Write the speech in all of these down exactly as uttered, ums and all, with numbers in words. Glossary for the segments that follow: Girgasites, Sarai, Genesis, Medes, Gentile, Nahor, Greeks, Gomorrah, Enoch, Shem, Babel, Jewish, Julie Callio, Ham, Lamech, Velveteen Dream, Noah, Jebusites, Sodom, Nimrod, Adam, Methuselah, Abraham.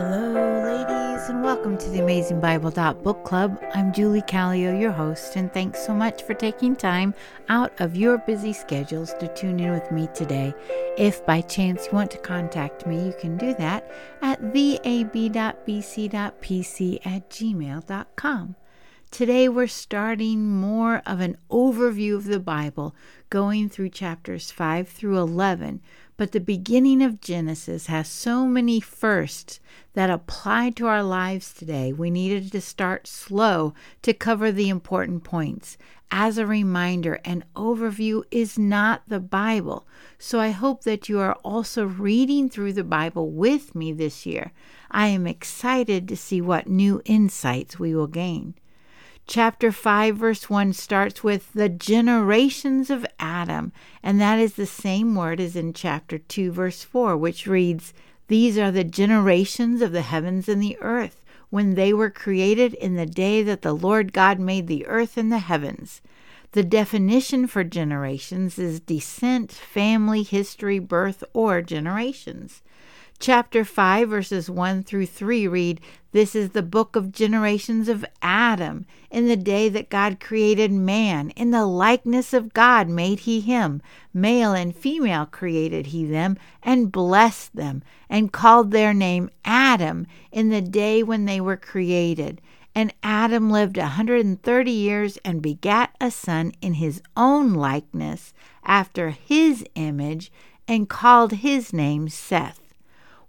Hello, ladies, and welcome to the Amazing Bible Book Club. I'm Julie Callio, your host, and thanks so much for taking time out of your busy schedules to tune in with me today. If by chance you want to contact me, you can do that at the a b dot b c dot p c at gmail dot com. Today we're starting more of an overview of the Bible, going through chapters five through eleven, but the beginning of Genesis has so many firsts that apply to our lives today. We needed to start slow to cover the important points. As a reminder, an overview is not the Bible, so I hope that you are also reading through the Bible with me this year. I am excited to see what new insights we will gain. Chapter five, verse one starts with the generations of Adam, and that is the same word as in chapter two, verse four, which reads, "These are the generations of the heavens and the earth, when they were created in the day that the Lord God made the earth and the heavens." The definition for generations is descent, family, history, birth, or generations. Chapter five, verses one through three read, "This is the book of generations of Adam. In the day that God created man, in the likeness of God made he him. Male and female created he them, and blessed them, and called their name Adam in the day when they were created. And Adam lived one hundred thirty years and begat a son in his own likeness, after his image, and called his name Seth."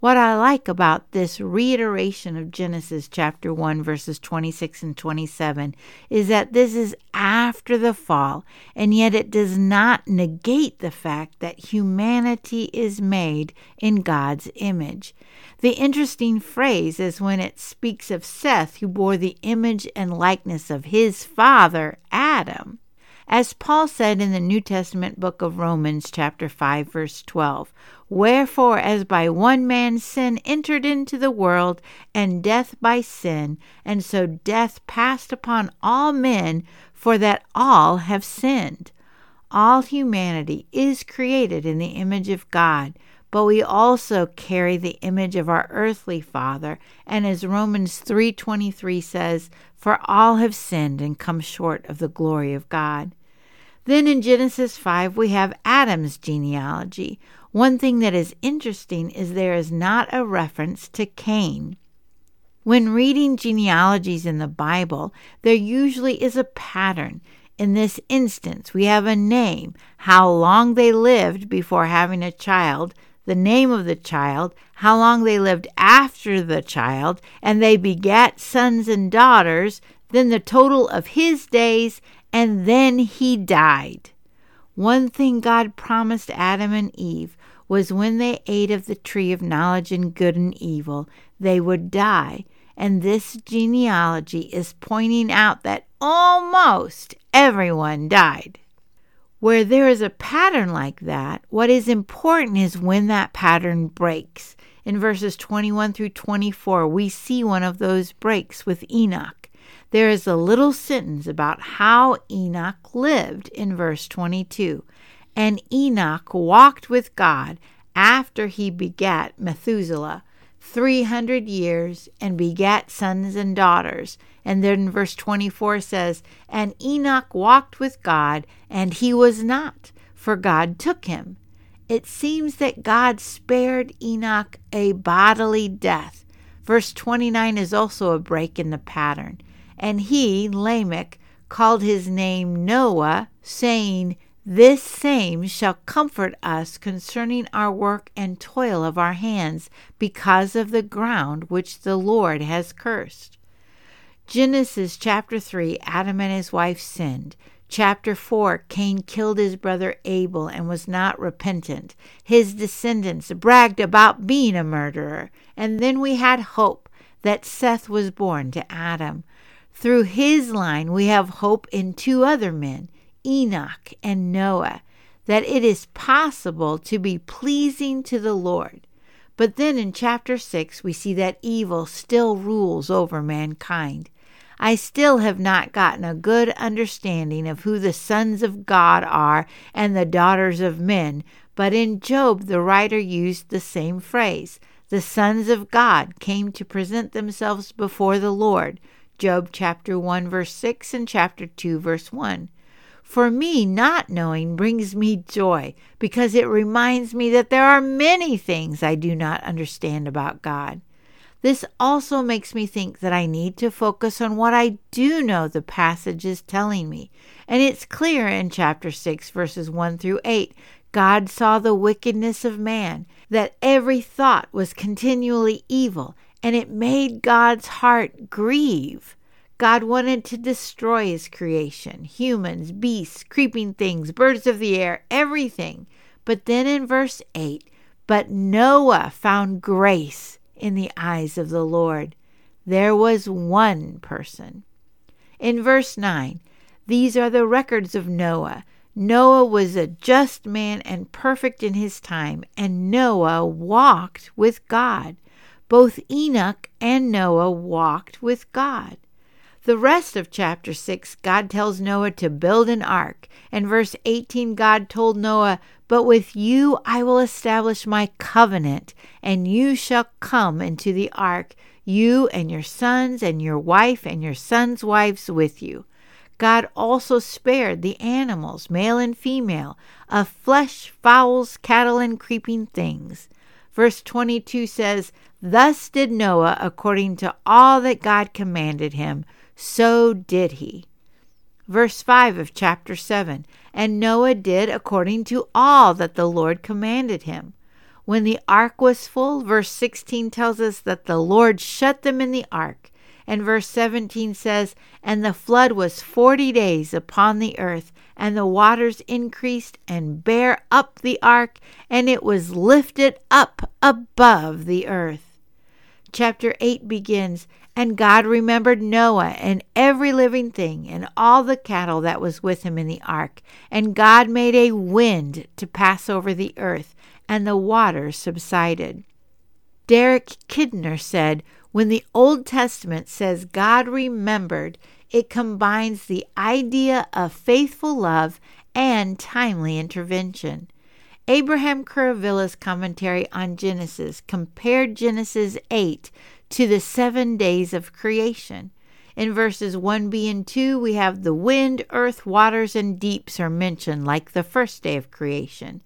What I like about this reiteration of Genesis chapter one, verses twenty-six and twenty-seven, is that this is after the fall, and yet it does not negate the fact that humanity is made in God's image. The interesting phrase is when it speaks of Seth, who bore the image and likeness of his father, Adam. As Paul said in the New Testament book of Romans, chapter five, verse twelve, "Wherefore, as by one man sin entered into the world, and death by sin, and so death passed upon all men, for that all have sinned." All humanity is created in the image of God, but we also carry the image of our earthly father, and as Romans three twenty-three says, "For all have sinned and come short of the glory of God." Then in Genesis five, we have Adam's genealogy. One thing that is interesting is there is not a reference to Cain. When reading genealogies in the Bible, there usually is a pattern. In this instance, we have a name, how long they lived before having a child, the name of the child, how long they lived after the child, and they begat sons and daughters, then the total of his days, and then he died. One thing God promised Adam and Eve was when they ate of the tree of knowledge and good and evil, they would die. And this genealogy is pointing out that almost everyone died. Where there is a pattern like that, what is important is when that pattern breaks. In verses twenty-one through twenty-four, we see one of those breaks with Enoch. There is a little sentence about how Enoch lived in verse twenty-two. "And Enoch walked with God after he begat Methuselah three hundred years and begat sons and daughters." And then verse twenty-four says, "And Enoch walked with God, and he was not, for God took him." It seems that God spared Enoch a bodily death. Verse twenty-nine is also a break in the pattern. "And he," Lamech, "called his name Noah, saying, This same shall comfort us concerning our work and toil of our hands, because of the ground which the Lord has cursed." Genesis chapter three, Adam and his wife sinned. Chapter four, Cain killed his brother Abel and was not repentant. His descendants bragged about being a murderer. And then we had hope that Seth was born to Adam. Through his line, we have hope in two other men, Enoch and Noah, that it is possible to be pleasing to the Lord. But then in chapter six, we see that evil still rules over mankind. "I still have not gotten a good understanding of who the sons of God are and the daughters of men," but in Job, the writer used the same phrase, the sons of God came to present themselves before the Lord. Job chapter one, verse six, and chapter two, verse one. For me, not knowing brings me joy, because it reminds me that there are many things I do not understand about God. This also makes me think that I need to focus on what I do know the passage is telling me. And it's clear in chapter six, verses one through eight. God saw the wickedness of man, that every thought was continually evil, and it made God's heart grieve. God wanted to destroy his creation, humans, beasts, creeping things, birds of the air, everything. But then in verse eight, but Noah found grace in the eyes of the Lord. There was one person. In verse nine, these are the records of Noah. Noah was a just man and perfect in his time, and Noah walked with God. Both Enoch and Noah walked with God. The rest of chapter six, God tells Noah to build an ark. In verse eighteen, God told Noah, but with you I will establish my covenant, and you shall come into the ark, you and your sons and your wife and your sons' wives with you. God also spared the animals, male and female, of flesh, fowls, cattle, and creeping things. Verse twenty-two says, thus did Noah according to all that God commanded him, so did he. Verse five of chapter seven, and Noah did according to all that the Lord commanded him. When the ark was full, verse sixteen tells us that the Lord shut them in the ark. And verse seventeen says, and the flood was forty days upon the earth, and the waters increased and bare up the ark, and it was lifted up above the earth. Chapter eight begins, and God remembered Noah and every living thing and all the cattle that was with him in the ark. And God made a wind to pass over the earth, and the waters subsided. Derek Kidner said, when the Old Testament says God remembered, it combines the idea of faithful love and timely intervention. Abraham Kuravilla's commentary on Genesis compared Genesis eight to the seven days of creation. In verses one b and two, we have the wind, earth, waters, and deeps are mentioned like the first day of creation.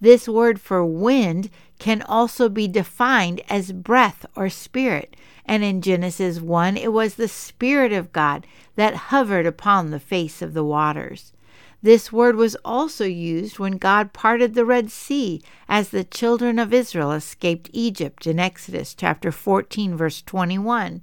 This word for wind can also be defined as breath or spirit, and in Genesis one, it was the Spirit of God that hovered upon the face of the waters. This word was also used when God parted the Red Sea as the children of Israel escaped Egypt in Exodus chapter fourteen, verse twenty-one.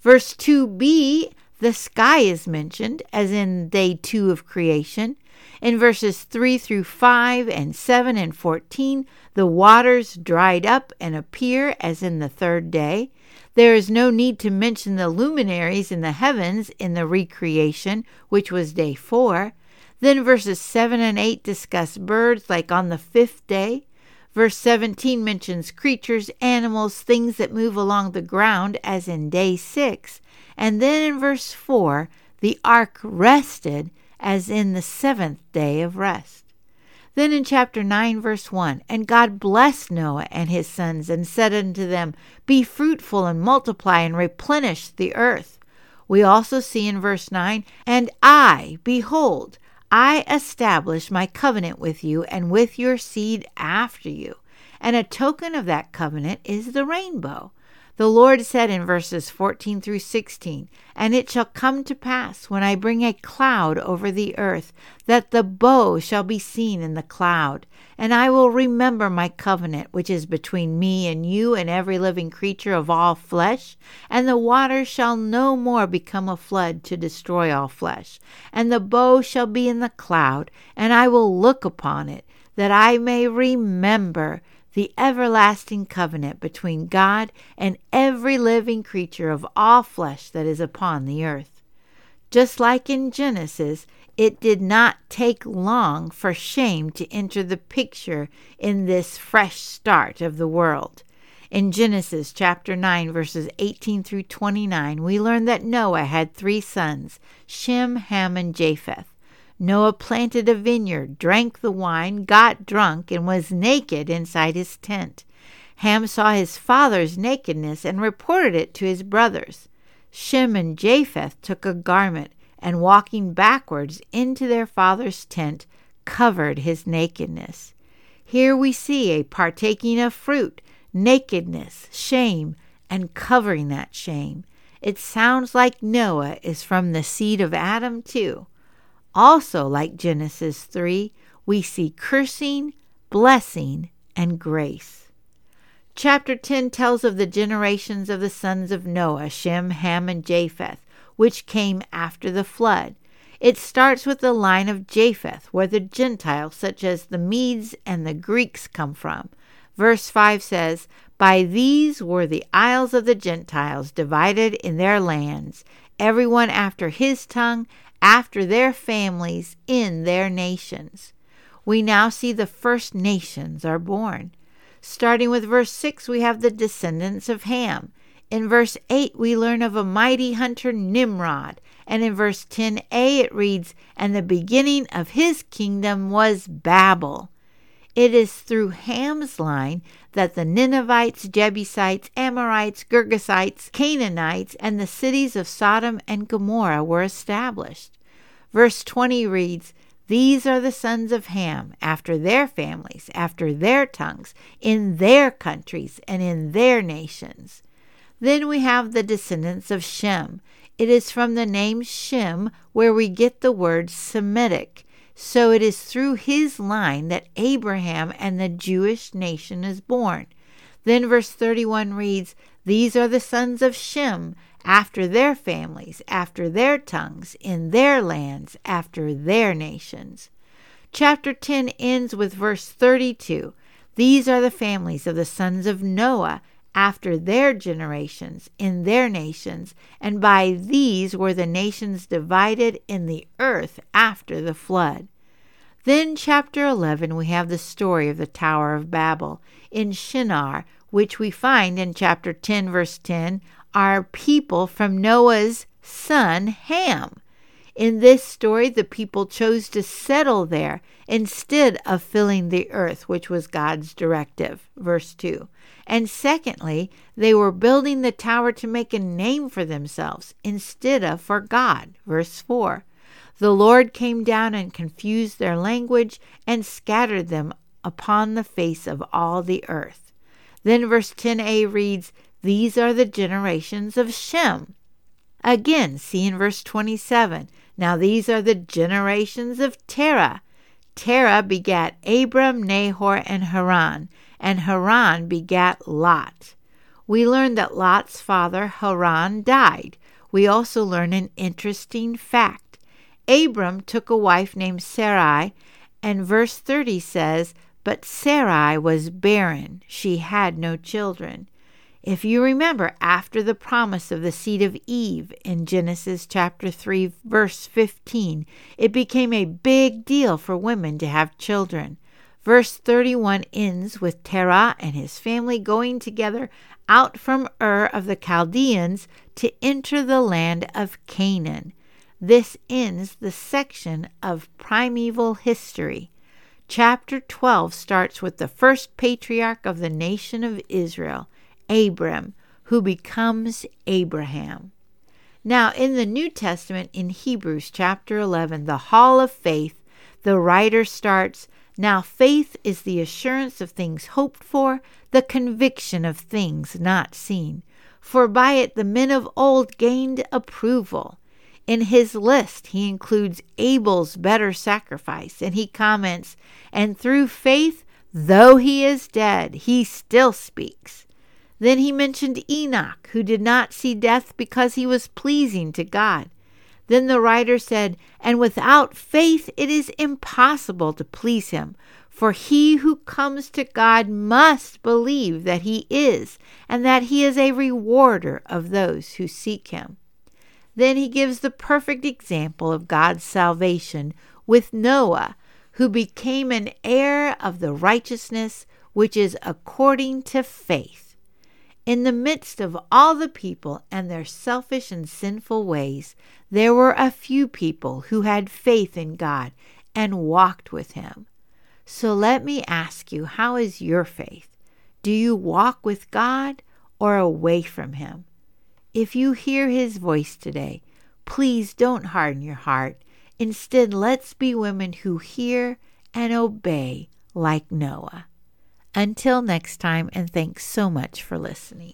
Verse two b, the sky is mentioned, as in day two of creation. In verses three through five and seven and fourteen, the waters dried up and appear as in the third day. There is no need to mention the luminaries in the heavens in the recreation, which was day four. Then verses seven and eight discuss birds like on the fifth day. Verse seventeen mentions creatures, animals, things that move along the ground as in day six. And then in verse four, the ark rested as in the seventh day of rest. Then in chapter nine, verse one, and God blessed Noah and his sons and said unto them, be fruitful and multiply and replenish the earth. We also see in verse nine, and I, behold, I establish my covenant with you and with your seed after you. And a token of that covenant is the rainbow. The Lord said in verses fourteen through sixteen, and it shall come to pass when I bring a cloud over the earth, that the bow shall be seen in the cloud. And I will remember my covenant, which is between me and you and every living creature of all flesh. And the waters shall no more become a flood to destroy all flesh. And the bow shall be in the cloud, and I will look upon it, that I may remember the everlasting covenant between God and every living creature of all flesh that is upon the earth. Just like in Genesis, it did not take long for shame to enter the picture in this fresh start of the world. In Genesis chapter nine, verses eighteen through twenty-nine, we learn that Noah had three sons, Shem, Ham, and Japheth. Noah planted a vineyard, drank the wine, got drunk, and was naked inside his tent. Ham saw his father's nakedness and reported it to his brothers. Shem and Japheth took a garment, and walking backwards into their father's tent, covered his nakedness. Here we see a partaking of fruit, nakedness, shame, and covering that shame. It sounds like Noah is from the seed of Adam too. Also, like Genesis three, we see cursing, blessing, and grace. Chapter ten tells of the generations of the sons of Noah, Shem, Ham, and Japheth, which came after the flood. It starts with the line of Japheth, where the Gentiles, such as the Medes and the Greeks, come from. Verse five says, "By these were the isles of the Gentiles divided in their lands, everyone after his tongue, after their families, in their nations." We now see the first nations are born. Starting with verse six, we have the descendants of Ham. In verse eight, we learn of a mighty hunter, Nimrod. And in verse ten a, it reads, "And the beginning of his kingdom was Babel." It is through Ham's line that the Ninevites, Jebusites, Amorites, Girgasites, Canaanites, and the cities of Sodom and Gomorrah were established. Verse twenty reads, "These are the sons of Ham, after their families, after their tongues, in their countries, and in their nations." Then we have the descendants of Shem. It is from the name Shem where we get the word Semitic. So it is through his line that Abraham and the Jewish nation is born. Then verse thirty-one reads, "These are the sons of Shem, after their families, after their tongues, in their lands, after their nations." Chapter ten ends with verse thirty-two. "These are the families of the sons of Noah, after their generations, in their nations, and by these were the nations divided in the earth after the flood." Then chapter eleven, we have the story of the Tower of Babel in Shinar, which we find in chapter ten, verse ten, are people from Noah's son Ham. In this story, the people chose to settle there instead of filling the earth, which was God's directive, verse two. And secondly, they were building the tower to make a name for themselves instead of for God, verse four. "The Lord came down and confused their language and scattered them upon the face of all the earth." Then verse ten a reads, "These are the generations of Shem." Again, see in verse twenty-seven, "Now these are the generations of Terah. Terah begat Abram, Nahor, and Haran, and Haran begat Lot." We learn that Lot's father, Haran, died. We also learn an interesting fact. Abram took a wife named Sarai, and verse thirty says, "But Sarai was barren, she had no children." If you remember, after the promise of the seed of Eve in Genesis chapter three, verse fifteen, it became a big deal for women to have children. Verse thirty-one ends with Terah and his family going together out from Ur of the Chaldeans to enter the land of Canaan. This ends the section of primeval history. Chapter twelve starts with the first patriarch of the nation of Israel, Abram, who becomes Abraham. Now, in the New Testament, in Hebrews chapter eleven, the Hall of Faith, the writer starts, "Now faith is the assurance of things hoped for, the conviction of things not seen. For by it the men of old gained approval." In his list, he includes Abel's better sacrifice, and he comments, "And through faith, though he is dead, he still speaks." Then he mentioned Enoch, who did not see death because he was pleasing to God. Then the writer said, "And without faith it is impossible to please him, for he who comes to God must believe that he is, and that he is a rewarder of those who seek him." Then he gives the perfect example of God's salvation with Noah, who became an heir of the righteousness which is according to faith. In the midst of all the people and their selfish and sinful ways, there were a few people who had faith in God and walked with Him. So let me ask you, how is your faith? Do you walk with God or away from Him? If you hear His voice today, please don't harden your heart. Instead, let's be women who hear and obey like Noah. Until next time, and thanks so much for listening.